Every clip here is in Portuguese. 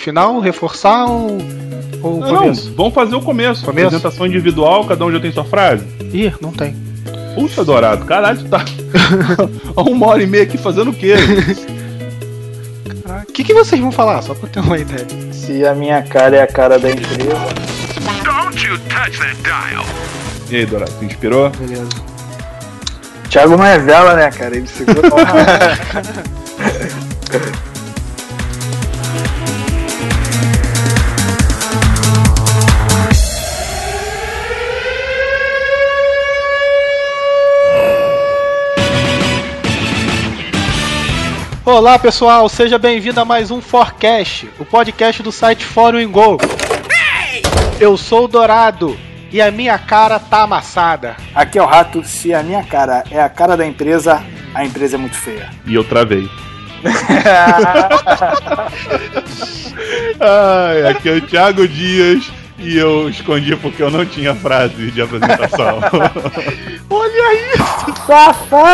final, reforçar ou o começo? Não, vamos fazer o começo? Apresentação individual, cada um já tem sua frase? Ih, não tem. Puxa, Dourado, caralho, tá 1h30 aqui fazendo o quê? Caralho, o que vocês vão falar? Só pra eu ter uma ideia. Se a minha cara é a cara da empresa... Don't you touch that dial. E aí, Dourado, se inspirou? Beleza. Thiago Marvela, né, cara? Ele segurou... Olá, pessoal, seja bem-vindo a mais um ForCast, o podcast do site Fórum em Gol. Eu sou o Dourado e a minha cara tá amassada. Aqui é o Rato, se a minha cara é a cara da empresa, a empresa é muito feia. E eu travei. Ai, aqui é o Thiago Dias e eu escondi porque eu não tinha frase de apresentação. Olha isso! Safado!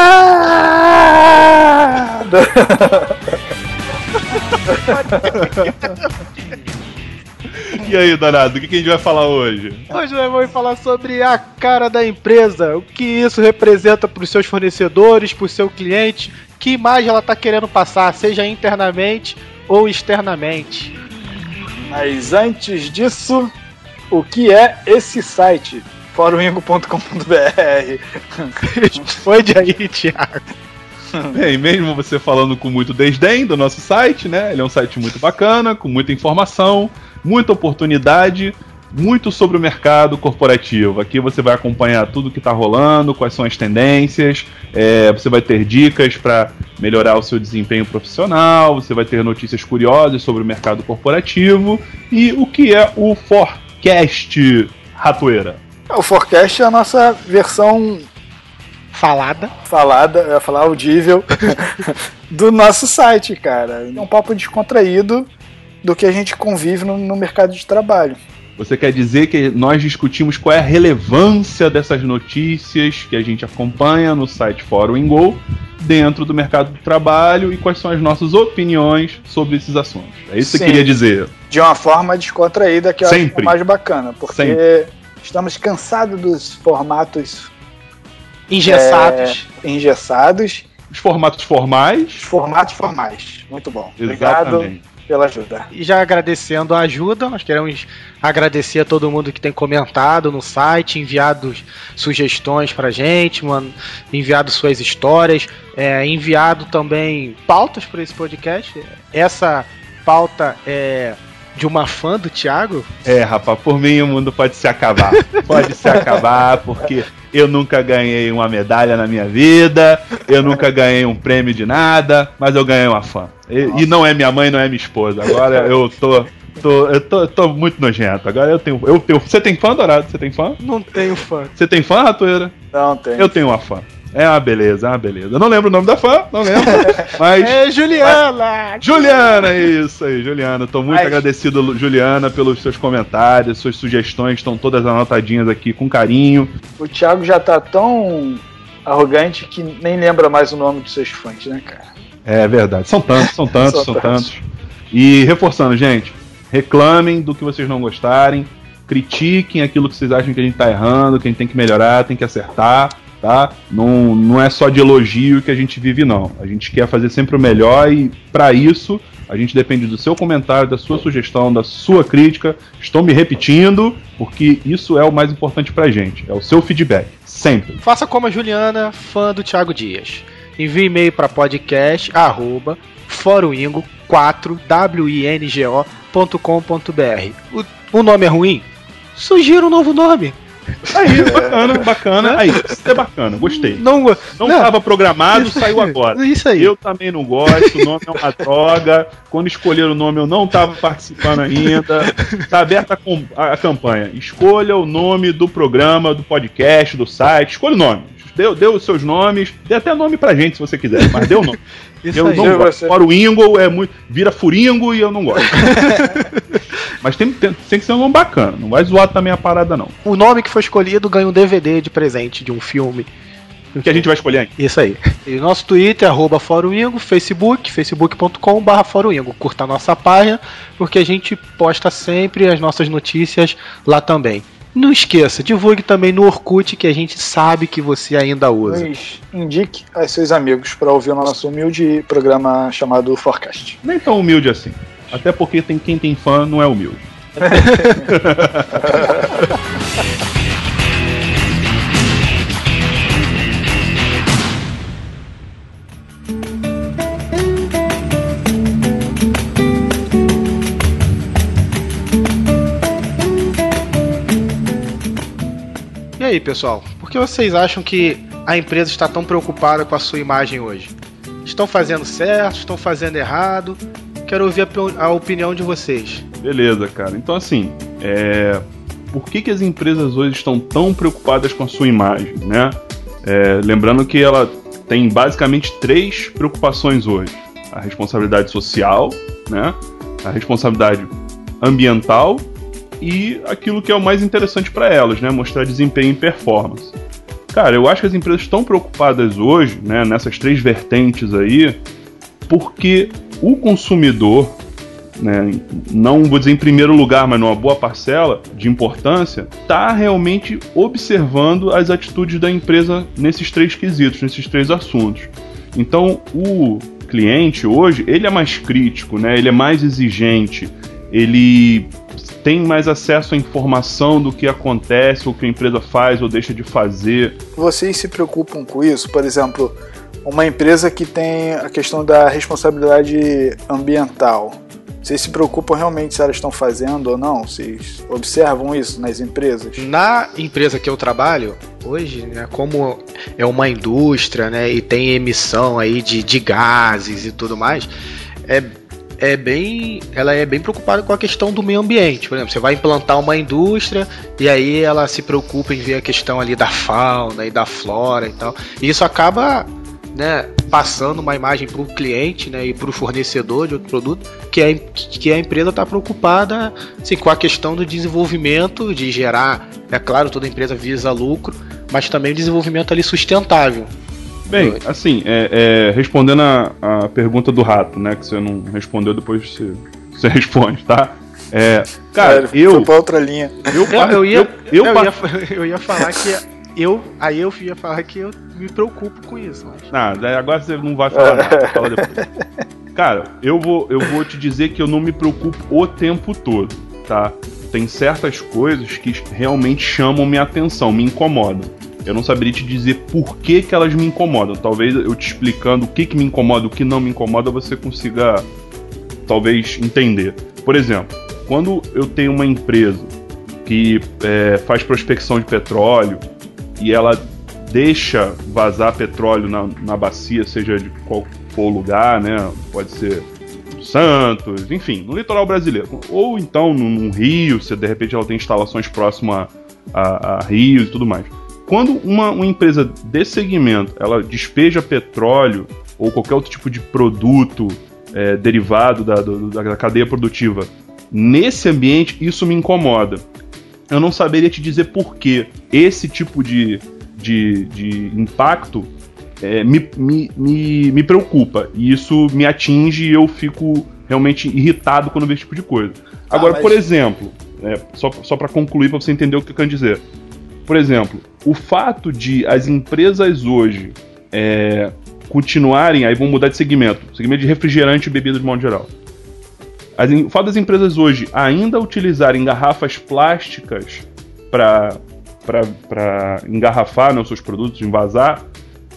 E aí, Dourado, o que a gente vai falar hoje? Hoje nós vamos falar sobre a cara da empresa, o que isso representa para os seus fornecedores, para o seu cliente, que imagem ela está querendo passar, seja internamente ou externamente. Mas antes disso, o que é esse site? Forumengo.com.br. Foi de aí, Thiago. Bem, mesmo você falando com muito desdém do nosso site, né? Ele é um site muito bacana, com muita informação, muita oportunidade, muito sobre o mercado corporativo. Aqui você vai acompanhar tudo que está rolando, quais são as tendências, você vai ter dicas para melhorar o seu desempenho profissional, você vai ter notícias curiosas sobre o mercado corporativo. E o que é o ForCast, Ratoeira? O ForCast é a nossa versão... Falada, eu ia falar audível, do nosso site, cara. É um papo descontraído do que a gente convive no mercado de trabalho. Você quer dizer que nós discutimos qual é a relevância dessas notícias que a gente acompanha no site Fórum em Gol dentro do mercado de trabalho e quais são as nossas opiniões sobre esses assuntos. É isso que eu queria dizer. De uma forma descontraída, que eu acho que é mais bacana, porque estamos cansados dos formatos... engessados. Os formatos formais. Muito bom. Exatamente. Obrigado pela ajuda. E já agradecendo a ajuda, nós queremos agradecer a todo mundo que tem comentado no site, enviado sugestões pra gente, enviado suas histórias, enviado também pautas para esse podcast. Essa pauta é de uma fã do Thiago? É, rapaz, por mim o mundo pode se acabar. Pode se acabar, porque eu nunca ganhei uma medalha na minha vida, eu nunca ganhei um prêmio de nada, mas eu ganhei uma fã. E não é minha mãe, não é minha esposa. Agora eu tô muito nojento. Agora eu tenho. Você tem fã, Dourado? Você tem fã? Não tenho fã. Você tem fã, Ratoeira? Não tenho. Eu tenho uma fã. É uma beleza, é uma beleza. Eu não lembro o nome da fã, não lembro. Mas, é Juliana! Mas, Juliana, isso aí, Juliana. Estou muito agradecido, Juliana, pelos seus comentários, suas sugestões, estão todas anotadinhas aqui com carinho. O Thiago já tá tão arrogante que nem lembra mais o nome dos seus fãs, né, cara? É verdade. São tantos. E reforçando, gente, reclamem do que vocês não gostarem, critiquem aquilo que vocês acham que a gente tá errando, que a gente tem que melhorar, tem que acertar. Tá? Não é só de elogio que a gente vive, não. A gente quer fazer sempre o melhor e, para isso, a gente depende do seu comentário, da sua sugestão, da sua crítica. Estou me repetindo, porque isso é o mais importante pra gente. É o seu feedback, sempre. Faça como a Juliana, fã do Thiago Dias. Envie e-mail para podcast@forumingo4wingo.com.br. O nome é ruim? Sugira um novo nome. Aí, bacana. Aí, isso é bacana, gostei. Não estava programado, saiu agora. Isso aí. Eu também não gosto, o nome é uma droga. Quando escolheram o nome, eu não estava participando ainda. Está aberta a campanha. Escolha o nome do programa, do podcast, do site. Escolha o nome. Dê os seus nomes. Dê até nome pra gente, se você quiser, mas dê o nome. Eu não gosto. Fora o Ingo, vira furingo e eu não gosto. Mas tem que ser um nome bacana. Não vai zoar também a parada, não. O nome que foi escolhido ganha um DVD de presente de um filme. Que a gente vai escolher ainda. Isso aí. E nosso Twitter, @Forumengo, Facebook, facebook.com/Forumengo. Curta a nossa página, porque a gente posta sempre as nossas notícias lá também. Não esqueça, divulgue também no Orkut, que a gente sabe que você ainda usa. Mas indique aos seus amigos para ouvir o nosso humilde programa chamado ForCast. Nem tão humilde assim, até porque tem quem tem fã não é humilde. E aí, pessoal, por que vocês acham que a empresa está tão preocupada com a sua imagem hoje? Estão fazendo certo? Estão fazendo errado? Quero ouvir a opinião de vocês. Beleza, cara. Então, assim, por que as empresas hoje estão tão preocupadas com a sua imagem, né? Lembrando que ela tem basicamente 3 preocupações hoje. A responsabilidade social, né? A responsabilidade ambiental e aquilo que é o mais interessante para elas, né? Mostrar desempenho e performance. Cara, eu acho que as empresas estão preocupadas hoje, né, nessas 3 vertentes aí, porque o consumidor, né, não vou dizer em primeiro lugar, mas numa boa parcela de importância, está realmente observando as atitudes da empresa nesses 3 quesitos, nesses 3 assuntos. Então, o cliente hoje, ele é mais crítico, né, ele é mais exigente, ele tem mais acesso à informação do que acontece, o que a empresa faz ou deixa de fazer. Vocês se preocupam com isso? Por exemplo, uma empresa que tem a questão da responsabilidade ambiental, vocês se preocupam realmente se elas estão fazendo ou não? Vocês observam isso nas empresas? Na empresa que eu trabalho hoje, né, como é uma indústria, né, e tem emissão aí de gases e tudo mais, ela é bem preocupada com a questão do meio ambiente. Por exemplo, você vai implantar uma indústria e aí ela se preocupa em ver a questão ali da fauna e da flora e tal. E isso acaba, né, passando uma imagem para o cliente, né, e para o fornecedor de outro produto, que a empresa está preocupada, assim, com a questão do desenvolvimento, de gerar, é claro, toda empresa visa lucro, mas também o desenvolvimento ali sustentável. Bem, assim, respondendo a pergunta do Rato, né, que você não respondeu, depois você responde, tá? Cara, eu... pra outra linha. Eu ia falar que eu me preocupo com isso. Mas... agora você não vai falar nada, fala depois. Cara, eu vou te dizer que eu não me preocupo o tempo todo, tá? Tem certas coisas que realmente chamam minha atenção, me incomodam. Eu não saberia te dizer por que elas me incomodam. Talvez eu te explicando o que me incomoda, o que não me incomoda, você consiga, talvez, entender. Por exemplo, quando eu tenho uma empresa que faz prospecção de petróleo e ela deixa vazar petróleo na bacia, seja de qual for lugar, né? Pode ser Santos, enfim, no litoral brasileiro. Ou então num rio, se de repente ela tem instalações próximas a rios e tudo mais. Quando uma empresa desse segmento, ela despeja petróleo ou qualquer outro tipo de produto derivado da cadeia produtiva nesse ambiente, isso me incomoda. Eu não saberia te dizer por que esse tipo de impacto me preocupa. E isso me atinge e eu fico realmente irritado quando vejo esse tipo de coisa. Agora, por exemplo, só para concluir, para você entender o que eu quero dizer. Por exemplo, o fato de as empresas hoje continuarem, aí vão mudar de segmento de refrigerante e bebidas de modo geral. O fato das empresas hoje ainda utilizarem garrafas plásticas para engarrafar, né, os seus produtos, envasar,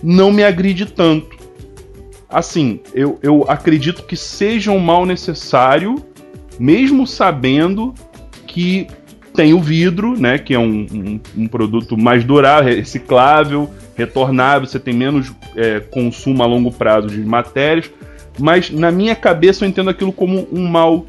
não me agride tanto. Assim, eu acredito que seja um mal necessário, mesmo sabendo que tem o vidro, né, que é um produto mais durável, reciclável, retornável, você tem menos consumo a longo prazo de matérias, mas na minha cabeça eu entendo aquilo como um mal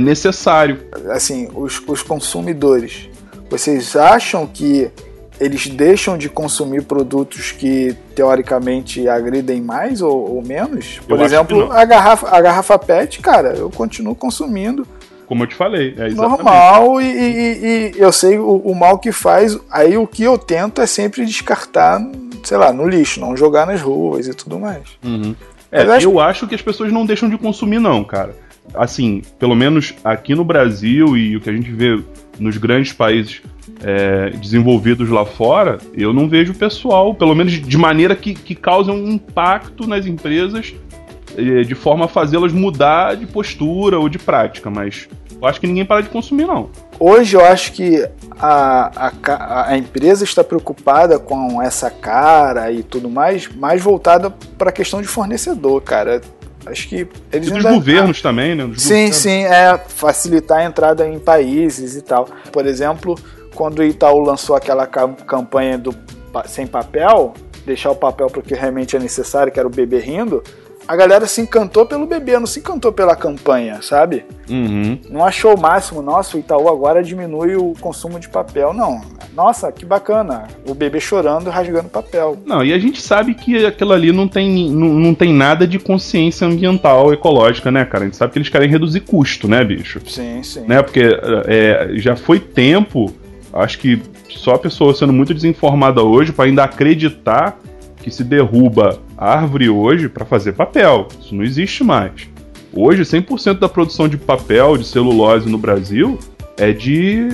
necessário. Assim, os consumidores, vocês acham que eles deixam de consumir produtos que teoricamente agridem mais ou menos? Por exemplo, a garrafa PET, cara, eu continuo consumindo. Como eu te falei, é exatamente. Normal, e eu sei o mal que faz, aí o que eu tento é sempre descartar, sei lá, no lixo, não jogar nas ruas e tudo mais. Uhum. É, eu acho que as pessoas não deixam de consumir, não, cara. Assim, pelo menos aqui no Brasil e o que a gente vê nos grandes países desenvolvidos lá fora, eu não vejo o pessoal, pelo menos de maneira que cause um impacto nas empresas, de forma a fazê-las mudar de postura ou de prática, mas eu acho que ninguém para de consumir, não. Hoje eu acho que a empresa está preocupada com essa cara e tudo mais voltada para a questão de fornecedor, cara. Acho que eles e dos governos também, né? Sim, é facilitar a entrada em países e tal. Por exemplo, quando o Itaú lançou aquela campanha do sem papel, deixar o papel para o que realmente é necessário, que era o bebê rindo, a galera se encantou pelo bebê, não se encantou pela campanha, sabe? Uhum. Não achou o máximo, nossa, o Itaú agora diminui o consumo de papel, não. Nossa, que bacana, o bebê chorando, rasgando papel. Não, e a gente sabe que aquilo ali não tem nada de consciência ambiental, ecológica, né, cara? A gente sabe que eles querem reduzir custo, né, bicho? Sim, sim. Né? Porque já foi tempo, acho que só a pessoa sendo muito desinformada hoje para ainda acreditar que se derruba a árvore hoje para fazer papel. Isso não existe mais. Hoje, 100% da produção de papel, de celulose no Brasil, é de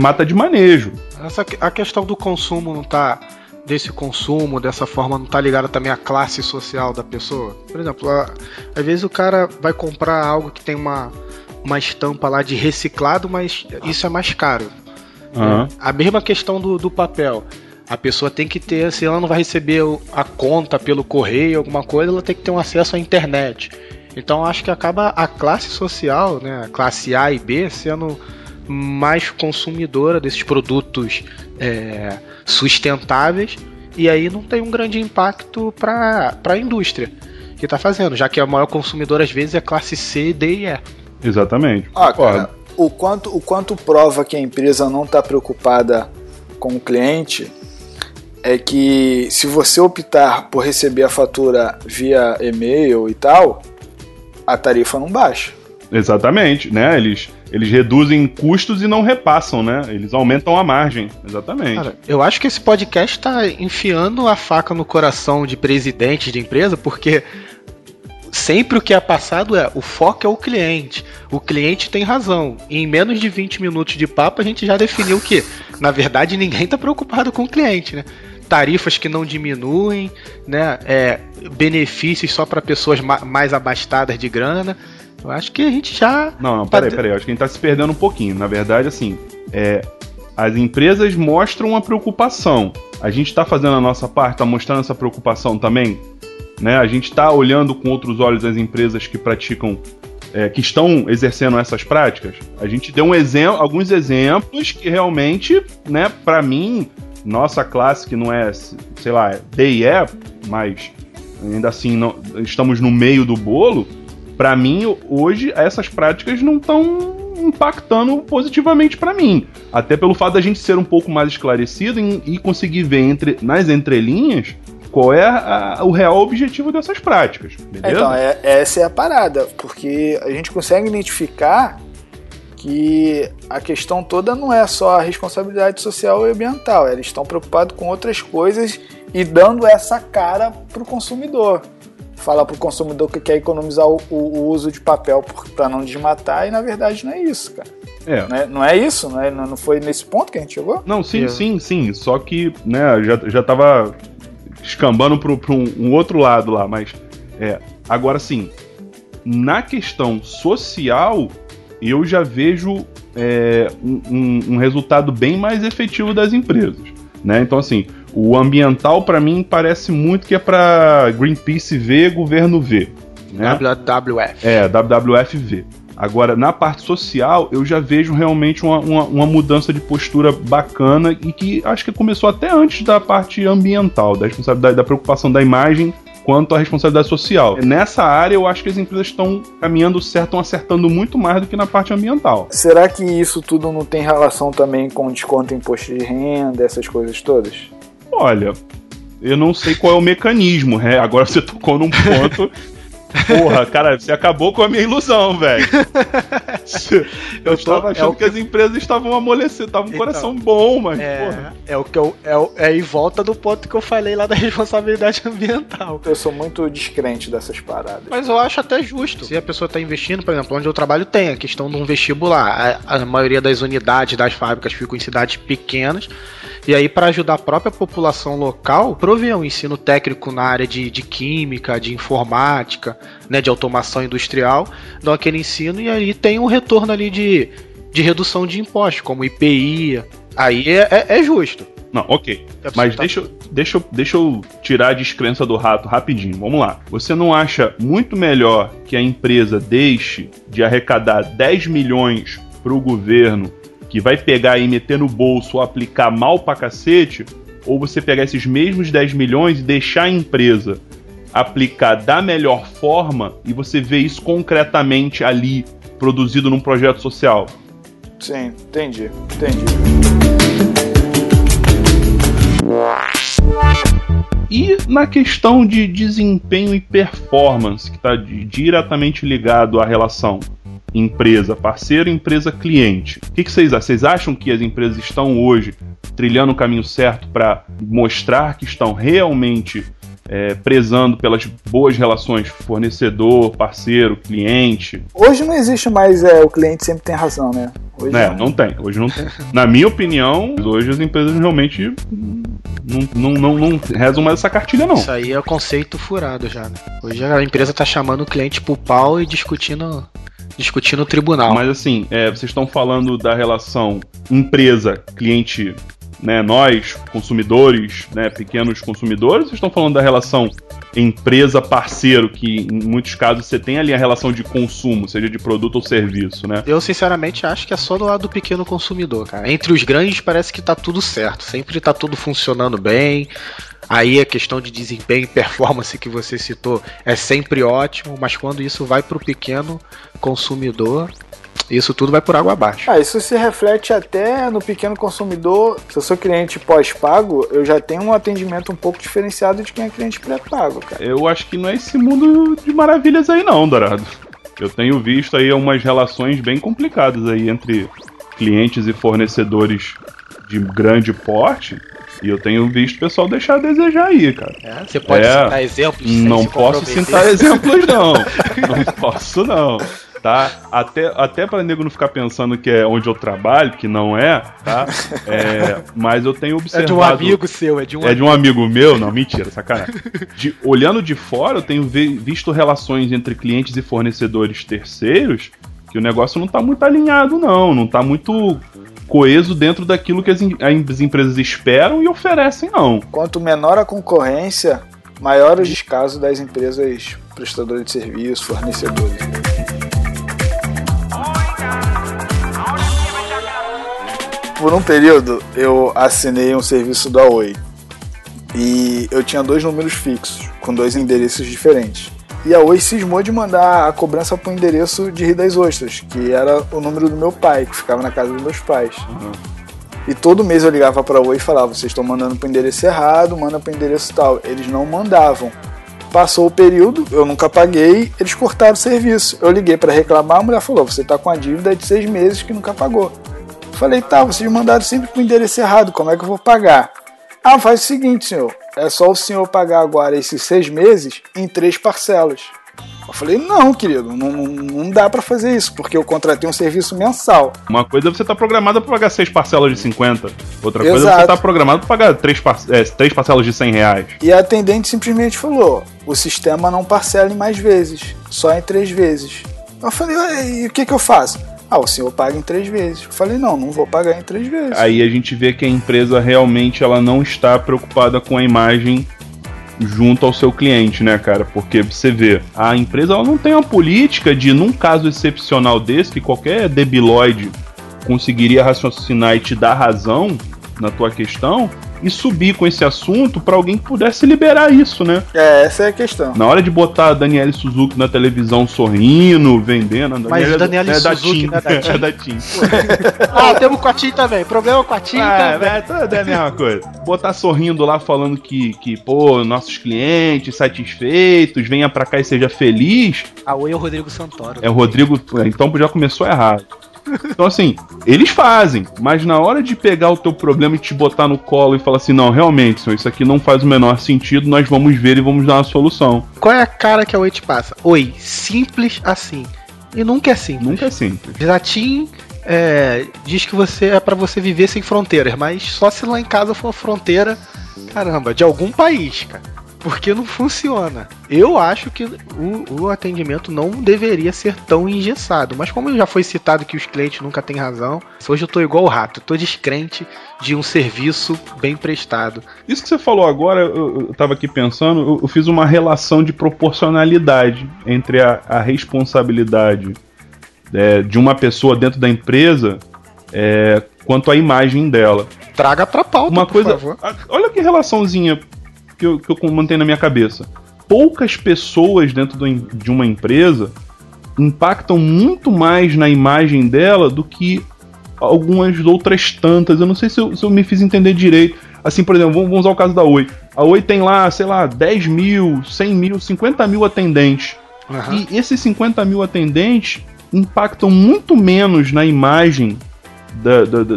mata de manejo. A questão do consumo dessa forma, não tá ligada também à classe social da pessoa? Por exemplo, às vezes o cara vai comprar algo que tem uma estampa lá de reciclado, mas isso é mais caro. Uhum. A mesma questão do papel. A pessoa tem que ter, se ela não vai receber a conta pelo correio, alguma coisa, ela tem que ter um acesso à internet. Então acho que acaba a classe social, né, a classe A e B, sendo mais consumidora desses produtos sustentáveis, e aí não tem um grande impacto para a indústria que está fazendo, já que a maior consumidora às vezes é a classe C, D e E. Exatamente. Ah, cara, o quanto prova que a empresa não está preocupada com o cliente é que, se você optar por receber a fatura via e-mail e tal, a tarifa não baixa. Exatamente, né? Eles reduzem custos e não repassam, né? Eles aumentam a margem. Exatamente. Cara, eu acho que esse podcast tá enfiando a faca no coração de presidentes de empresa, porque sempre o que é passado o foco é o cliente. O cliente tem razão. E em menos de 20 minutos de papo, a gente já definiu que, na verdade, ninguém tá preocupado com o cliente, né? Tarifas que não diminuem, né? Benefícios só para pessoas mais abastadas de grana. Eu acho que a gente já... Não, peraí. Eu acho que a gente tá se perdendo um pouquinho. Na verdade, assim, as empresas mostram a preocupação. A gente tá fazendo a nossa parte, tá mostrando essa preocupação também, né? A gente tá olhando com outros olhos as empresas que praticam, que estão exercendo essas práticas. A gente deu alguns exemplos que realmente, né, pra mim... Nossa classe, que não é, sei lá, D e E, mas ainda assim estamos no meio do bolo. Pra mim, hoje, essas práticas não estão impactando positivamente pra mim. Até pelo fato da gente ser um pouco mais esclarecido e conseguir ver nas entrelinhas qual é o real objetivo dessas práticas, beleza? Então, essa é a parada, porque a gente consegue identificar que a questão toda não é só a responsabilidade social e ambiental, eles estão preocupados com outras coisas e dando essa cara para o consumidor. Fala para o consumidor que quer economizar o uso de papel para não desmatar, e na verdade não é isso, cara. Não é isso? Não foi nesse ponto que a gente chegou? Não, sim. Só que, né, já estava escambando para um outro lado lá, mas agora sim, na questão social... eu já vejo um resultado bem mais efetivo das empresas, né? Então, assim, o ambiental, para mim, parece muito que é para Greenpeace ver, governo ver, né? WWF. WWF ver. Agora, na parte social, eu já vejo realmente uma mudança de postura bacana, e que acho que começou até antes da parte ambiental, da responsabilidade, da preocupação da imagem, quanto à responsabilidade social. Nessa área, eu acho que as empresas estão caminhando certo, estão acertando muito mais do que na parte ambiental. Será que isso tudo não tem relação também com desconto em imposto de renda, essas coisas todas? Olha, eu não sei qual é o mecanismo, né? Agora você tocou num ponto... Porra, cara, você acabou com a minha ilusão, velho. Eu tava achando que as empresas estavam amolecendo, estavam com um coração bom, mas porra. É em volta do ponto que eu falei lá da responsabilidade ambiental. Eu sou muito descrente dessas paradas. Mas eu acho até justo. Se a pessoa tá investindo, por exemplo, onde eu trabalho tem a questão de um vestibular. A maioria das unidades das fábricas ficam em cidades pequenas. E aí, para ajudar a própria população local, prover um ensino técnico na área de química, de informática, né, de automação industrial, dão aquele ensino e aí tem um retorno ali de redução de impostos, como IPI. Aí é justo. Não, ok. Mas deixa eu tirar a descrença do rato rapidinho. Vamos lá. Você não acha muito melhor que a empresa deixe de arrecadar 10 milhões para o governo, que vai pegar e meter no bolso ou aplicar mal pra cacete, ou você pegar esses mesmos 10 milhões e deixar a empresa aplicar da melhor forma e você vê isso concretamente ali, produzido num projeto social? Sim, entendi. E na questão de desempenho e performance, que está diretamente ligado à relação empresa parceiro, empresa cliente. O que vocês acham? Vocês acham que as empresas estão hoje trilhando o caminho certo para mostrar que estão realmente prezando pelas boas relações fornecedor, parceiro, cliente? Hoje não existe mais o cliente sempre tem razão, né? Hoje não tem. Na minha opinião, hoje as empresas realmente não rezam mais essa cartilha, não. Isso aí é o conceito furado já, né? Hoje a empresa tá chamando o cliente pro pau e discutindo o tribunal. Mas assim, vocês estão falando da relação empresa-cliente, né, nós, consumidores, né, pequenos consumidores, vocês estão falando da relação empresa-parceiro, que em muitos casos você tem ali a relação de consumo, seja de produto ou serviço, né? Eu sinceramente acho que é só do lado do pequeno consumidor, cara. Entre os grandes parece que tá tudo certo, sempre tá tudo funcionando bem. Aí a questão de desempenho e performance que você citou é sempre ótimo, mas quando isso vai pro pequeno consumidor, isso tudo vai por água abaixo. Isso se reflete até no pequeno consumidor. Se eu sou cliente pós-pago, eu já tenho um atendimento um pouco diferenciado de quem é cliente pré-pago, cara. Eu acho que não é esse mundo de maravilhas aí não, Dourado. Eu tenho visto aí umas relações bem complicadas aí entre clientes e fornecedores de grande porte. E eu tenho visto o pessoal deixar a desejar aí, cara. Você pode citar exemplos? Não posso citar exemplos, não. Não posso, não. Tá? Até pra nego não ficar pensando que é onde eu trabalho, que não é, tá? Mas eu tenho observado... É de um amigo seu, é de um amigo meu? Não, mentira, sacanagem. Olhando de fora, eu tenho visto relações entre clientes e fornecedores terceiros que o negócio não tá muito alinhado, não tá muito coeso dentro daquilo que as empresas esperam e oferecem, não. Quanto menor a concorrência, maior o descaso das empresas prestadoras de serviço, fornecedores. Por um período, eu assinei um serviço da Oi e eu tinha 2 números fixos, com 2 endereços diferentes. E a Oi cismou de mandar a cobrança pro endereço de Rio das Ostras, que era o número do meu pai, que ficava na casa dos meus pais. Uhum. E todo mês eu ligava pra Oi e falava, vocês estão mandando pro endereço errado, manda pro endereço tal. Eles não mandavam. Passou o período, eu nunca paguei, eles cortaram o serviço. Eu liguei pra reclamar, a mulher falou, você tá com a dívida de 6 meses que nunca pagou. Eu falei, tá, vocês mandaram sempre pro endereço errado, como é que eu vou pagar? Ah, faz o seguinte, senhor. É só o senhor pagar agora esses 6 meses em 3 parcelas. Eu falei, não, querido, não dá pra fazer isso, porque eu contratei um serviço mensal. Uma coisa é você tá programado pra pagar 6 parcelas de 50. Outra Exato. Coisa é você tá programado pra pagar 3 parcelas de R$100. E a atendente simplesmente falou, o sistema não parcela em mais vezes, só em 3 vezes. Eu falei, e o que eu faço? O senhor paga em 3 vezes. Eu falei, não vou pagar em 3 vezes. Aí a gente vê que a empresa realmente ela não está preocupada com a imagem junto ao seu cliente, né, cara? Porque você vê, a empresa ela não tem uma política de, num caso excepcional desse, que qualquer debilóide conseguiria raciocinar e te dar razão na tua questão, e subir com esse assunto pra alguém que pudesse liberar isso, né? É, essa é a questão. Na hora de botar a Daniela Suzuki na televisão sorrindo, vendendo... Mas Daniela Suzuki não é da Tim. Ah, temos com a Tim também. Problema com a Tim também. É, tudo é a mesma coisa. Botar sorrindo lá, falando que pô, nossos clientes satisfeitos, venha pra cá e seja feliz. A Oi é o Rodrigo Santoro. É o Rodrigo... Então já começou errado. Então assim, eles fazem, mas na hora de pegar o teu problema e te botar no colo e falar assim, não, realmente, senhor, isso aqui não faz o menor sentido, nós vamos ver e vamos dar uma solução. Qual é a cara que a Oi te passa? Oi, simples assim. E nunca é simples. Nunca é simples. Latim diz que você é pra você viver sem fronteiras, mas só se lá em casa for uma fronteira, caramba, de algum país, cara. Porque não funciona. Eu acho que o atendimento não deveria ser tão engessado. Mas como já foi citado que os clientes nunca têm razão, hoje eu tô igual o Rato. Eu tô descrente de um serviço bem prestado. Isso que você falou agora, eu tava aqui pensando, eu fiz uma relação de proporcionalidade entre a responsabilidade de uma pessoa dentro da empresa quanto à imagem dela. Traga pra pauta, uma coisa, por favor. Olha que relaçãozinha... Que eu mantenho na minha cabeça. Poucas pessoas dentro de uma empresa impactam muito mais na imagem dela do que algumas outras tantas. Eu não sei se eu me fiz entender direito. Assim, por exemplo, vamos usar o caso da Oi. A Oi tem lá, sei lá, 10 mil, 100 mil, 50 mil atendentes. Uhum. E esses 50 mil atendentes impactam muito menos na imagem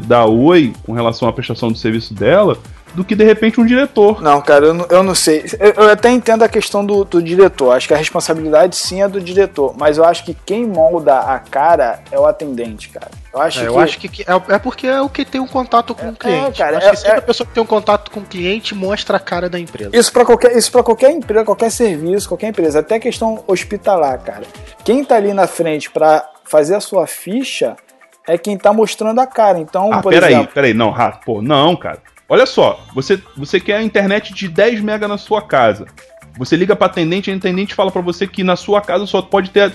da Oi com relação à prestação do serviço dela do que, de repente, um diretor. Não, cara, eu não sei. Eu até entendo a questão do diretor. Acho que a responsabilidade, sim, é do diretor. Mas eu acho que quem molda a cara é o atendente, cara. Eu acho que é porque é o que tem um contato com o cliente. Cara, eu acho que sempre a pessoa que tem um contato com o cliente mostra a cara da empresa. Isso pra qualquer empresa, qualquer serviço, qualquer empresa. Até a questão hospitalar, cara. Quem tá ali na frente pra fazer a sua ficha é quem tá mostrando a cara. Então, peraí. Não, Rato, pô, não, cara. Olha só, você quer a internet de 10 mega na sua casa. Você liga pra atendente, a atendente fala pra você que na sua casa só pode ter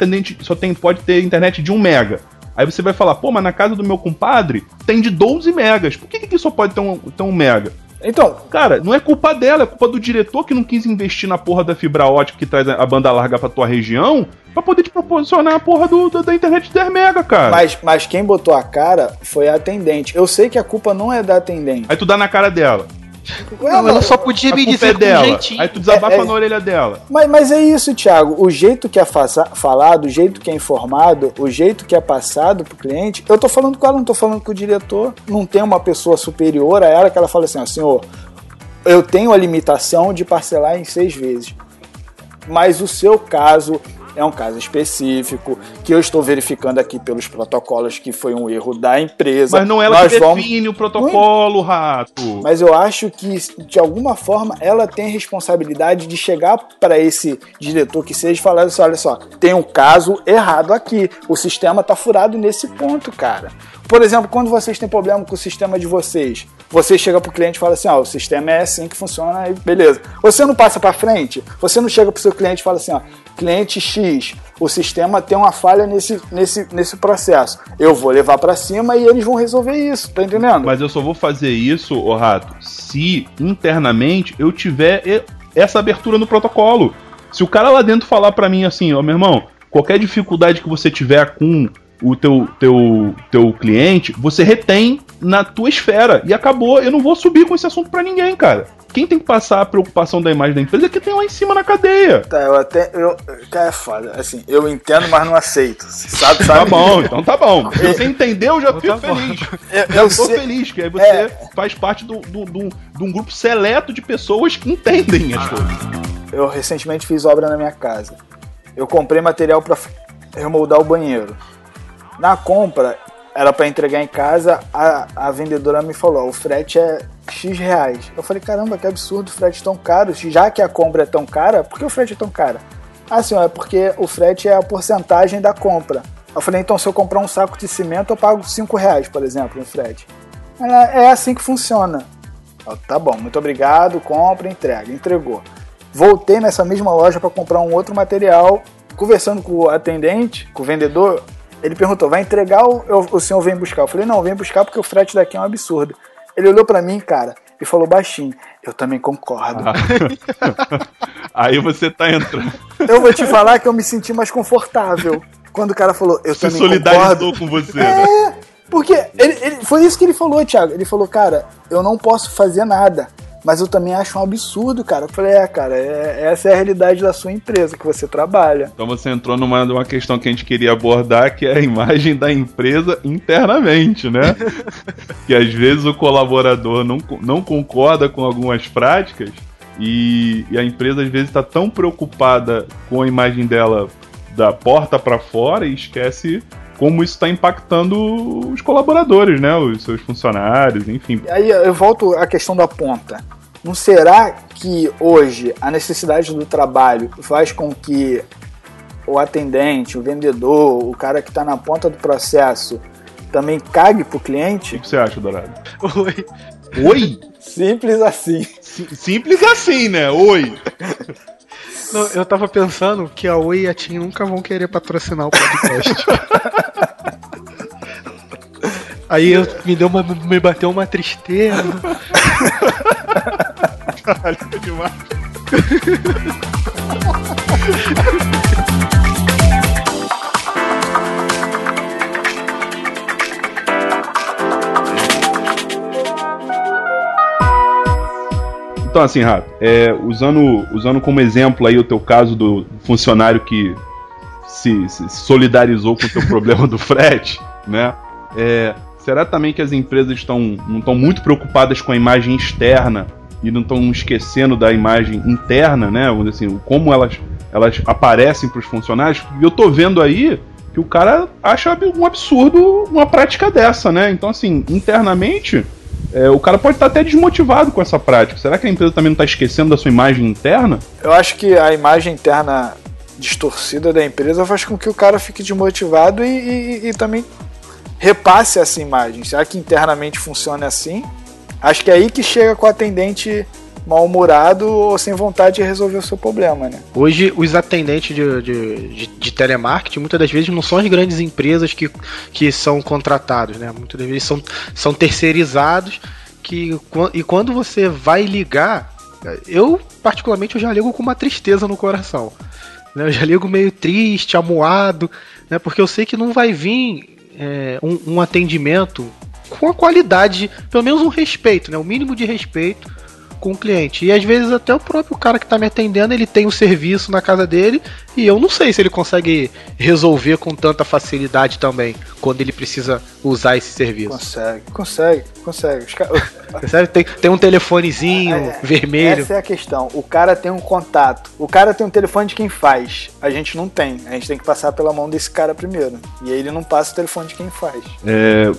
internet de 1 mega. Aí você vai falar, pô, mas na casa do meu compadre tem de 12 megas. Por que só pode ter 1 mega? Então, cara, não é culpa dela, é culpa do diretor que não quis investir na porra da fibra ótica que traz a banda larga pra tua região pra poder te proporcionar a porra da internet de 10 mega, cara. Mas quem botou a cara foi a atendente. Eu sei que a culpa não é da atendente. Aí tu dá na cara dela. Ela só podia me dizer dela. Aí tu desabafa na orelha dela. Mas é isso, Thiago. O jeito que é falado, o jeito que é informado, o jeito que é passado pro cliente, eu tô falando com ela, não tô falando com o diretor. Não tem uma pessoa superior a ela que ela fala assim, ó, senhor, eu tenho a limitação de parcelar em 6 vezes. Mas o seu caso é um caso específico, que eu estou verificando aqui pelos protocolos que foi um erro da empresa. Mas não ela que define o protocolo, Rato. Mas eu acho que, de alguma forma, ela tem responsabilidade de chegar para esse diretor que seja e falar assim, olha só, tem um caso errado aqui. O sistema está furado nesse ponto, cara. Por exemplo, quando vocês têm problema com o sistema de vocês, você chega pro cliente e fala assim, ó, o sistema é assim que funciona, e beleza. Você não passa para frente, você não chega pro seu cliente e fala assim, ó, cliente X, o sistema tem uma falha nesse processo. Eu vou levar para cima e eles vão resolver isso, tá entendendo? Mas eu só vou fazer isso, ô Rato, se internamente eu tiver essa abertura no protocolo. Se o cara lá dentro falar para mim assim, ó, meu irmão, qualquer dificuldade que você tiver com o teu cliente, você retém na tua esfera. E acabou, eu não vou subir com esse assunto pra ninguém, cara. Quem tem que passar a preocupação da imagem da empresa é quem tem lá em cima na cadeia. Tá, eu cara, é foda. Assim, eu entendo, mas não aceito. Sabe? Tá bom, então tá bom. Se você entendeu, eu já fico feliz. Eu tô feliz, que aí você faz parte de um grupo seleto de pessoas que entendem as coisas. Eu recentemente fiz obra na minha casa. Eu comprei material pra remoldar o banheiro. Na compra, era pra entregar em casa, a vendedora me falou, o frete é X reais. Eu falei, caramba, que absurdo, o frete tão caro. Já que a compra é tão cara, por que o frete é tão cara? Ah, senhor, é porque o frete é a porcentagem da compra. Eu falei, então se eu comprar um saco de cimento, eu pago 5 reais, por exemplo, no frete. Ela, é assim que funciona. Eu, tá bom, muito obrigado, compra, entrega. Entregou. Voltei nessa mesma loja pra comprar um outro material, conversando com o atendente, com o vendedor. Ele perguntou, vai entregar ou o senhor vem buscar? Eu falei, não, vem buscar porque o frete daqui é um absurdo. Ele olhou pra mim, cara, e falou baixinho: eu também concordo. Aí você tá entrando. Eu vou te falar que eu me senti mais confortável quando o cara falou: eu também concordo. Se solidarizou com você, né? Porque ele, foi isso que ele falou, Thiago. Ele falou: cara, eu não posso fazer nada, mas eu também acho um absurdo, cara. Eu falei: essa é a realidade da sua empresa, que você trabalha. Então você entrou numa questão que a gente queria abordar, que é a imagem da empresa internamente, né? Que às vezes o colaborador não concorda com algumas práticas e a empresa às vezes está tão preocupada com a imagem dela da porta para fora e esquece como isso está impactando os colaboradores, né? Os seus funcionários, enfim. Aí eu volto à questão da ponta. Não será que hoje a necessidade do trabalho faz com que o atendente, o vendedor, o cara que está na ponta do processo também cague pro cliente? O que você acha, Dourado? Oi. Oi? Simples assim. Simples assim, né? Oi. Não, eu tava pensando que a Oi e a Tim nunca vão querer patrocinar o podcast. Aí me bateu uma tristeza. Caralho, é demais. Então, assim, Rato, usando como exemplo aí o teu caso do funcionário que se solidarizou com o teu problema do frete, né? Será também que as empresas não estão muito preocupadas com a imagem externa e não estão esquecendo da imagem interna, né? Assim, como elas aparecem para os funcionários? E eu tô vendo aí que o cara acha um absurdo uma prática dessa, né? Então, assim, internamente... o cara pode estar até desmotivado com essa prática. Será que a empresa também não está esquecendo da sua imagem interna? Eu acho que a imagem interna distorcida da empresa faz com que o cara fique desmotivado e também repasse essa imagem. Será que internamente funciona assim? Acho que é aí que chega com o atendente mal-humorado ou sem vontade de resolver o seu problema, né? Hoje, os atendentes de telemarketing, muitas das vezes, não são as grandes empresas que são contratados, né? Muitas das vezes são terceirizados e quando você vai ligar, particularmente, eu já ligo com uma tristeza no coração, né? Eu já ligo meio triste, amuado, né? Porque eu sei que não vai vir um atendimento com a qualidade, pelo menos um respeito, né? O mínimo de respeito com o cliente. E às vezes até o próprio cara que está me atendendo, ele tem um serviço na casa dele e eu não sei se ele consegue resolver com tanta facilidade também, quando ele precisa usar esse serviço. Consegue. Tem um telefonezinho vermelho. Essa é a questão. O cara tem um contato. O cara tem um telefone de quem faz. A gente não tem. A gente tem que passar pela mão desse cara primeiro. E aí ele não passa o telefone de quem faz.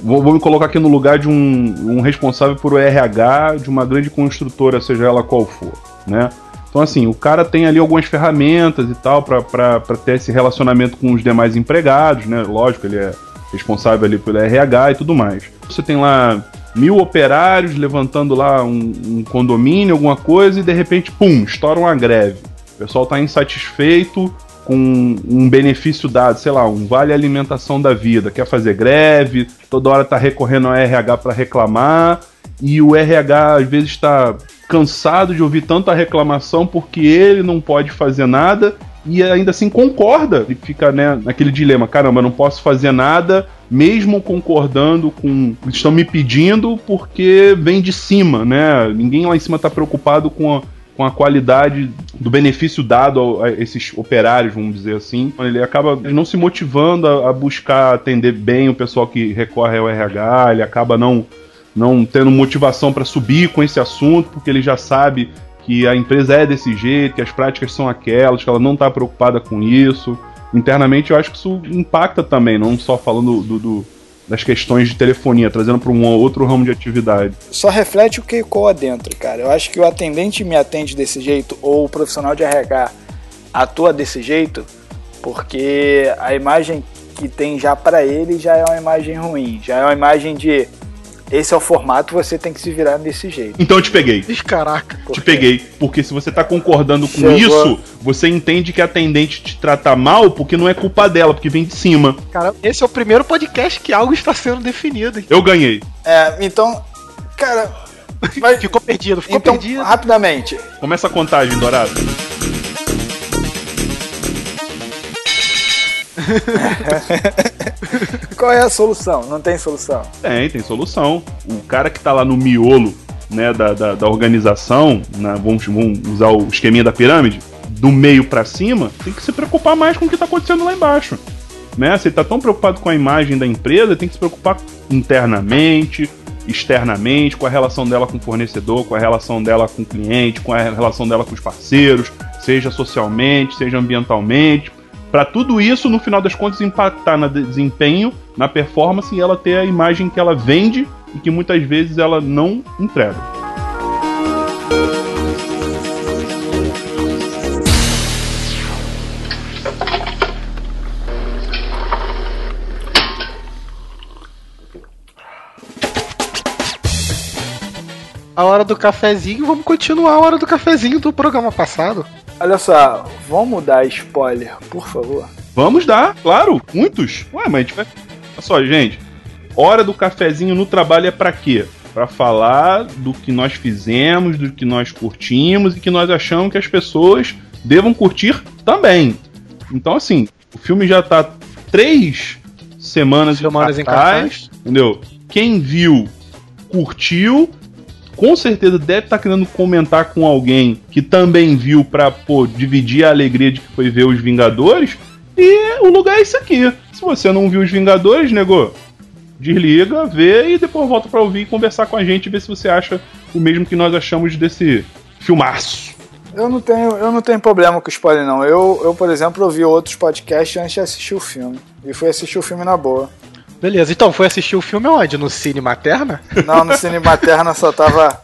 Vou me colocar aqui no lugar de um responsável por RH de uma grande construtora, seja ela qual for, né? Então, assim, o cara tem ali algumas ferramentas e tal para ter esse relacionamento com os demais empregados, né? Lógico, ele é responsável ali pelo RH e tudo mais. Você tem lá 1000 operários levantando lá um condomínio, alguma coisa, e de repente, pum, estoura uma greve. O pessoal tá insatisfeito com um benefício dado, sei lá, um vale alimentação da vida, quer fazer greve, toda hora tá recorrendo ao RH para reclamar. E o RH às vezes está cansado de ouvir tanta reclamação porque ele não pode fazer nada e ainda assim concorda e fica, né, naquele dilema: caramba, não posso fazer nada mesmo concordando com o que estão me pedindo porque vem de cima, né? Ninguém lá em cima está preocupado com a qualidade do benefício dado a esses operários, vamos dizer assim. Ele acaba não se motivando a buscar atender bem o pessoal que recorre ao RH, ele acaba não tendo motivação para subir com esse assunto, porque ele já sabe que a empresa é desse jeito, que as práticas são aquelas, que ela não está preocupada com isso. Internamente, eu acho que isso impacta também, não só falando das questões de telefonia, trazendo para um outro ramo de atividade. Só reflete o que ecoa dentro, cara. Eu acho que o atendente me atende desse jeito, ou o profissional de RH atua desse jeito, porque a imagem que tem já para ele já é uma imagem ruim, já é uma imagem de... esse é o formato, você tem que se virar desse jeito. Então eu te peguei. Caraca. Te peguei. Porque se você tá concordando com isso, você entende que a atendente te trata mal porque não é culpa dela, porque vem de cima. Cara, esse é o primeiro podcast que algo está sendo definido. Eu ganhei. Então, cara, Mas... Ficou perdido. Então, rapidamente. Começa a contagem, Dourado. Qual é a solução? Não tem solução. Tem solução. O cara que tá lá no miolo, né, da organização, né, vamos usar o esqueminha da pirâmide, do meio pra cima, tem que se preocupar mais com o que tá acontecendo lá embaixo. Né? Se ele tá tão preocupado com a imagem da empresa, tem que se preocupar internamente, externamente, com a relação dela com o fornecedor, com a relação dela com o cliente, com a relação dela com os parceiros, seja socialmente, seja ambientalmente, para tudo isso, no final das contas, impactar no desempenho, na performance, e ela ter a imagem que ela vende e que muitas vezes ela não entrega. A hora do cafezinho, vamos continuar a hora do cafezinho do programa passado. Olha só, vamos dar spoiler, por favor. Vamos dar, claro, muitos. Ué, mas a gente vai... Olha só, gente, hora do cafezinho no trabalho é pra quê? Pra falar do que nós fizemos, do que nós curtimos e que nós achamos que as pessoas devam curtir também. Então, assim, o filme já tá 3 semanas em cartaz, entendeu? Quem viu, curtiu. Com certeza deve estar querendo comentar com alguém que também viu pra, dividir a alegria de que foi ver os Vingadores. E o lugar é esse aqui. Se você não viu os Vingadores, nego, desliga, vê e depois volta pra ouvir e conversar com a gente e ver se você acha o mesmo que nós achamos desse filmaço. Eu não tenho problema com spoiler, não. Eu, por exemplo, ouvi outros podcasts antes de assistir o filme. E fui assistir o filme na boa. Beleza, então foi assistir o filme onde? No Cine Materna? Não, no Cine Materna só tava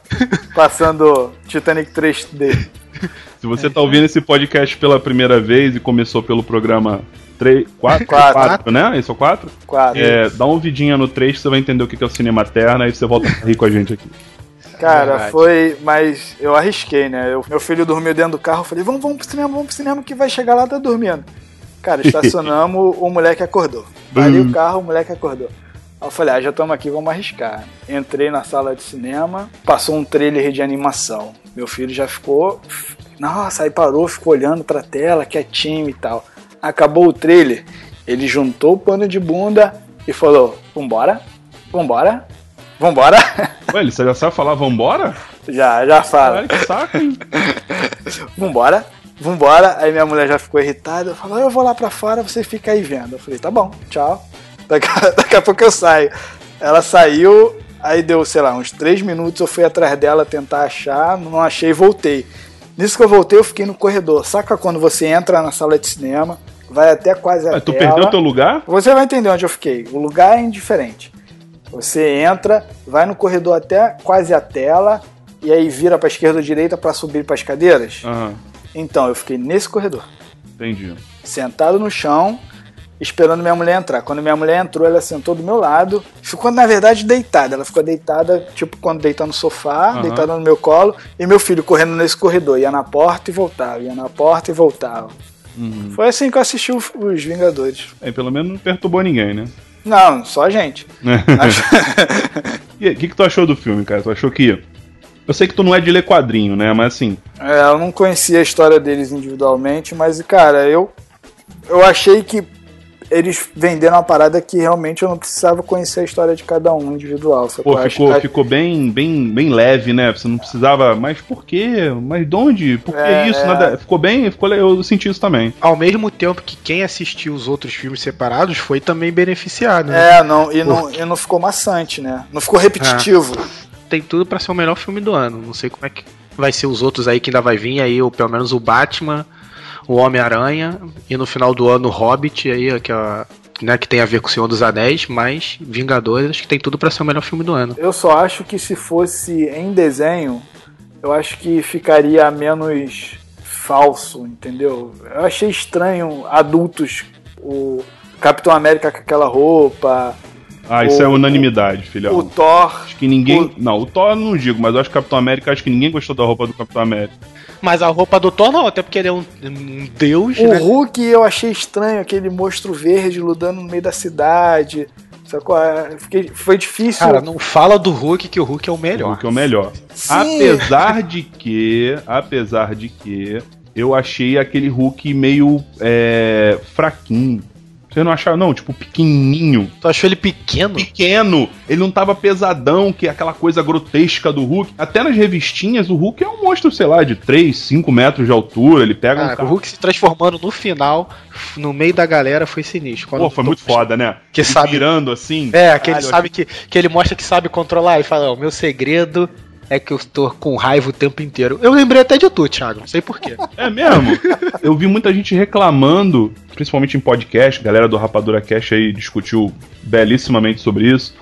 passando Titanic 3D. Se você tá ouvindo esse podcast pela primeira vez e começou pelo programa 4, né? Esse é o 4? 4. Dá uma ouvidinha no 3 você vai entender o que é o Cine Materna e você volta a rir com a gente aqui. Cara, foi, mas eu arrisquei, né? Meu filho dormiu dentro do carro, eu falei, vamos pro cinema que vai chegar lá, tá dormindo. Cara, estacionamos, o moleque acordou. Parei o carro, o moleque acordou. Aí eu falei, já estamos aqui, vamos arriscar. Entrei na sala de cinema, passou um trailer de animação. Meu filho já ficou... Nossa, aí parou, ficou olhando pra tela, quietinho e tal. Acabou o trailer, ele juntou o pano de bunda e falou, vambora. Ué, ele já sabe falar vambora? Já fala. Caralho, que saco, hein? Vambora, aí minha mulher já ficou irritada, falou, eu vou lá pra fora, você fica aí vendo. Eu falei, tá bom, tchau, daqui a pouco eu saio. Ela saiu, aí deu, sei lá, uns 3 minutos, eu fui atrás dela tentar achar, não achei e voltei. Nisso que eu voltei, eu fiquei no corredor. Saca quando você entra na sala de cinema, vai até quase a tela. Tu perdeu o teu lugar? Você vai entender onde eu fiquei, o lugar é indiferente. Você entra, vai no corredor até quase a tela, e aí vira pra esquerda ou direita pra subir pras cadeiras. Aham. Então, eu fiquei nesse corredor. Entendi. Sentado no chão, esperando minha mulher entrar. Quando minha mulher entrou, ela sentou do meu lado. Ficou, na verdade, deitada. Ela ficou deitada, tipo, quando deita no sofá, deitada no meu colo. E meu filho correndo nesse corredor. Ia na porta e voltava. Foi assim que eu assisti os Vingadores. Aí, pelo menos, não perturbou ninguém, né? Não, só a gente. E o que tu achou do filme, cara? Tu achou que... Eu sei que tu não é de ler quadrinho, né? Mas assim... eu não conhecia a história deles individualmente, mas, cara, eu achei que eles venderam uma parada que realmente eu não precisava conhecer a história de cada um individual. Pô, ficou bem leve, né? Você não precisava... Mas por quê? Mas de onde? Por que isso? Nada... Ficou, eu senti isso também. Ao mesmo tempo que quem assistiu os outros filmes separados foi também beneficiado, né? Não ficou maçante, né? Não ficou repetitivo. Tem tudo pra ser o melhor filme do ano. Não sei como é que vai ser os outros aí que ainda vai vir aí, ou pelo menos o Batman, o Homem-Aranha, e no final do ano o Hobbit, aí, que tem a ver com o Senhor dos Anéis, mas Vingadores, acho que tem tudo pra ser o melhor filme do ano. Eu só acho que se fosse em desenho, eu acho que ficaria menos falso, entendeu? Eu achei estranho adultos, o Capitão América com aquela roupa... isso é unanimidade, filhão. O Thor... Acho que ninguém... Não, o Thor não digo, mas eu acho que o Capitão América... Acho que ninguém gostou da roupa do Capitão América. Mas a roupa do Thor não, até porque ele é um deus, né? O Hulk eu achei estranho, aquele monstro verde lutando no meio da cidade... Sacou? Foi difícil. Cara, não fala do Hulk, que o Hulk é o melhor. O Hulk é o melhor. Sim. Apesar de que eu achei aquele Hulk meio fraquinho. Você não achava, não? Tipo, pequenininho. Tu achou ele pequeno? Pequeno. Ele não tava pesadão, que é aquela coisa grotesca do Hulk. Até nas revistinhas, o Hulk é um monstro, sei lá, de 3, 5 metros de altura. Ele pega um cara. O Hulk se transformando no final, no meio da galera, foi sinistro. Quando foi muito foda, né? Que sabe... Mirando assim. É, que ele sabe que ele mostra que sabe controlar e fala, ó, meu segredo... É que eu tô com raiva o tempo inteiro. Eu lembrei até de tu, Thiago, não sei porquê. É mesmo? Eu vi muita gente reclamando, principalmente em podcast, a galera do Rapadura Cash aí discutiu belíssimamente sobre isso.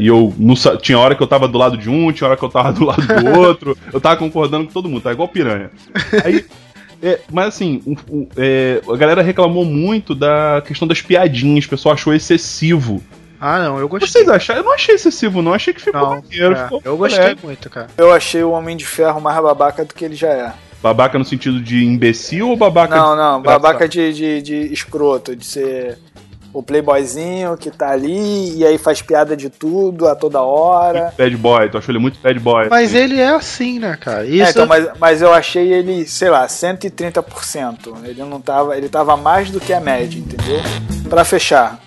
E eu não tinha hora que eu tava do lado de um, tinha hora que eu tava do lado do outro. Eu tava concordando com todo mundo, tá igual piranha. Aí, mas assim, a galera reclamou muito da questão das piadinhas, o pessoal achou excessivo. Ah, não, eu gostei. Vocês acharam? Eu não achei excessivo, não. Achei que ficou maneiro. Eu gostei muito, cara. Eu achei o Homem de Ferro mais babaca do que ele já é. Babaca no sentido de imbecil ou babaca de... Não, babaca de escroto, de ser o playboyzinho que tá ali e aí faz piada de tudo a toda hora. Bad boy, tu achou ele muito bad boy. Mas assim. Ele é assim, né, cara? Isso... então, mas eu achei ele, sei lá, 130%. Ele tava mais do que a média, entendeu? Pra fechar...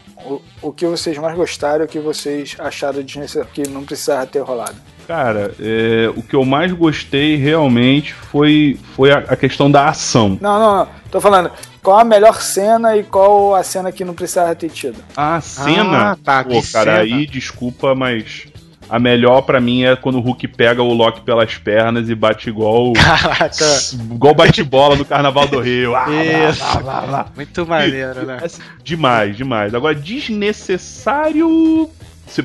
O que vocês mais gostaram, o que vocês acharam desnecessário, que não precisava ter rolado? Cara, o que eu mais gostei realmente foi a questão da ação. Não. Tô falando, qual a melhor cena e qual a cena que não precisava ter tido? A cena? Ah, tá. Pô, cara, aí desculpa, mas... A melhor pra mim é quando o Hulk pega o Loki pelas pernas e bate igual... Caraca! Igual bate-bola no Carnaval do Rio. Ah, isso! Lá. Muito maneiro, né? Demais. Agora, desnecessário...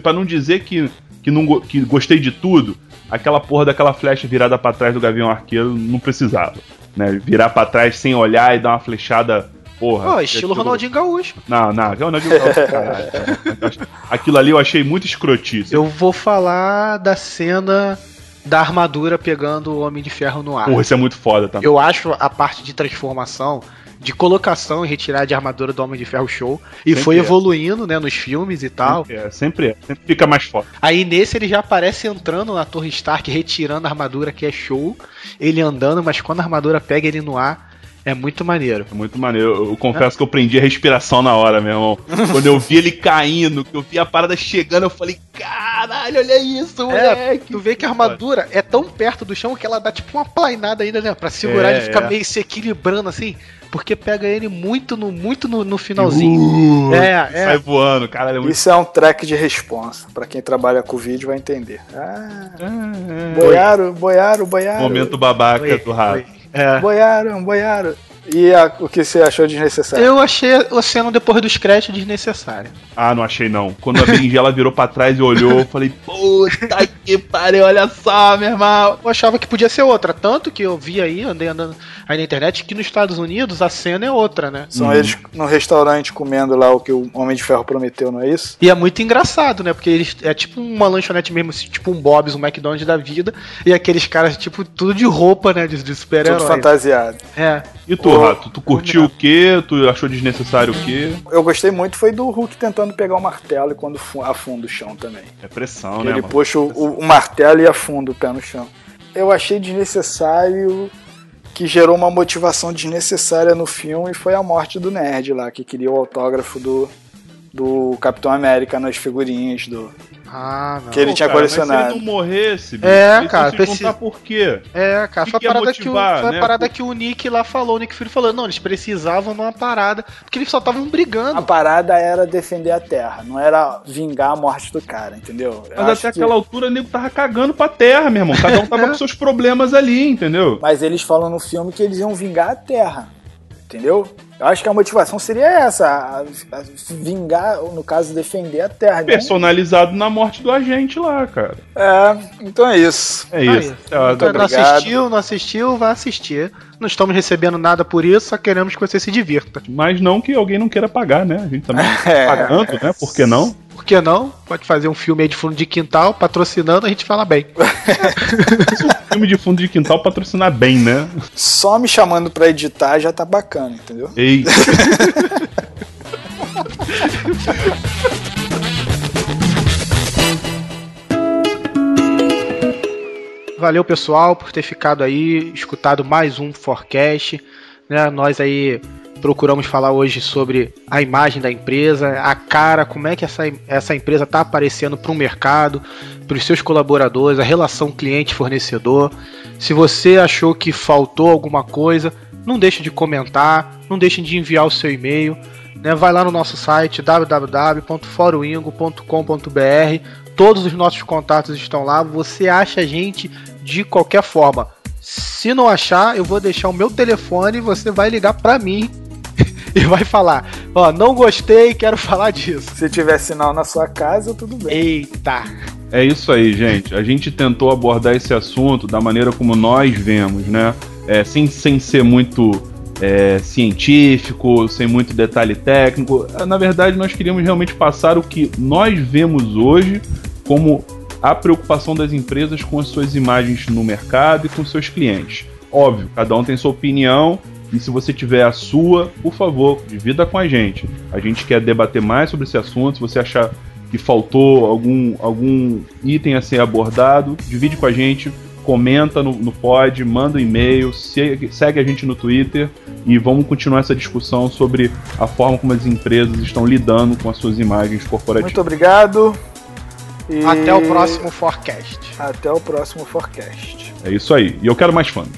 Pra não dizer que gostei de tudo, aquela porra daquela flecha virada pra trás do Gavião Arqueiro não precisava. Né? Virar pra trás sem olhar e dar uma flechada... Porra. Oh, estilo Ronaldinho Gaúcho. Não, Ronaldinho Gaúcho, caralho. Aquilo ali eu achei muito escrotíssimo. Eu vou falar da cena da armadura pegando o Homem de Ferro no ar. Porra, isso é muito foda, tá? Eu acho a parte de transformação, de colocação e retirar de armadura do Homem de Ferro show. E sempre foi evoluindo, né, nos filmes e tal. Sempre fica mais forte. Aí nesse ele já aparece entrando na Torre Stark, retirando a armadura, que é show. Ele andando, mas quando a armadura pega ele no ar... É muito maneiro. Eu confesso que eu prendi a respiração na hora, meu irmão. Quando eu vi ele caindo, que eu vi a parada chegando, eu falei, caralho, olha isso, moleque. Tu vê que a armadura é tão perto do chão que ela dá tipo uma plainada ainda, né? Pra segurar, ele fica meio se equilibrando assim, porque pega ele muito no finalzinho. Sai voando, caralho. É muito... Isso é um track de responsa. Pra quem trabalha com vídeo vai entender. Boiaram. Momento babaca do rato. Boiaram. E o que você achou desnecessário? Eu achei a cena depois dos créditos desnecessária. Ah, não achei não. Quando a berinjela virou pra trás e olhou, eu falei, puta que pariu, olha só, meu irmão. Eu achava que podia ser outra, tanto que eu vi aí, andei andando aí na internet, que nos Estados Unidos a cena é outra, né? São eles no restaurante comendo lá o que o Homem de Ferro prometeu, não é isso? E é muito engraçado, né? Porque eles é tipo uma lanchonete mesmo, tipo um Bob's, um McDonald's da vida, e aqueles caras, tipo, tudo de roupa, né? De super-herói. Tudo fantasiado. É. E tu, Rato, tu curtiu o quê? Tu achou desnecessário o quê? Eu gostei muito, foi do Hulk tentando pegar o martelo e quando afunda o chão também. É pressão, né? Ele puxa o martelo e afunda o pé no chão. Eu achei desnecessário, que gerou uma motivação desnecessária no filme, foi a morte do nerd lá, que queria o autógrafo do Capitão América nas figurinhas do... Ah, não. Que ele tinha colecionado. Mas se ele não morresse, bicho, cara, precisa contar por quê. Cara, foi a parada, né? Parada que o Nick lá falou, o Nick Fury falou, não, eles precisavam de uma parada, porque eles só estavam brigando. A parada era defender a Terra, não era vingar a morte do cara, entendeu? Mas até aquela altura o nego tava cagando pra Terra, meu irmão, cada um tava com seus problemas ali, entendeu? Mas eles falam no filme que eles iam vingar a Terra, entendeu? Eu acho que a motivação seria essa, a vingar, no caso, defender a Terra. Personalizado na morte do agente lá, cara. Então é isso. É isso. Então, não assistiu, vai assistir. Não estamos recebendo nada por isso, só queremos que você se divirta. Mas não que alguém não queira pagar, né? A gente também tá pagando, né? Por que não? Por que não? Pode fazer um filme aí de fundo de quintal, patrocinando, a gente fala bem. Um filme de fundo de quintal patrocinar bem, né? Só me chamando pra editar já tá bacana, entendeu? Eita! Valeu, pessoal, por ter ficado aí, escutado mais um ForCast. Né? Nós aí procuramos falar hoje sobre a imagem da empresa, a cara, como é que essa empresa está aparecendo para o mercado, para os seus colaboradores, a relação cliente-fornecedor. Se você achou que faltou alguma coisa, não deixe de comentar, não deixe de enviar o seu e-mail. Né? Vai lá no nosso site www.forumengo.com.br. Todos os nossos contatos estão lá. Você acha a gente de qualquer forma. Se não achar, eu vou deixar o meu telefone e você vai ligar pra mim e vai falar: ó, não gostei, quero falar disso. Se tiver sinal na sua casa, tudo bem. Eita! É isso aí, gente. A gente tentou abordar esse assunto da maneira como nós vemos, né? Sem ser muito científico, sem muito detalhe técnico. Na verdade, nós queríamos realmente passar o que nós vemos hoje como a preocupação das empresas com as suas imagens no mercado e com seus clientes. Óbvio, cada um tem sua opinião, e se você tiver a sua, por favor, divida com a gente. A gente quer debater mais sobre esse assunto. Se você achar que faltou algum item a ser abordado, divide com a gente, comenta no pod, manda um e-mail, segue a gente no Twitter, e vamos continuar essa discussão sobre a forma como as empresas estão lidando com as suas imagens corporativas. Muito obrigado. E até o próximo ForCast. É isso aí. E eu quero mais fãs.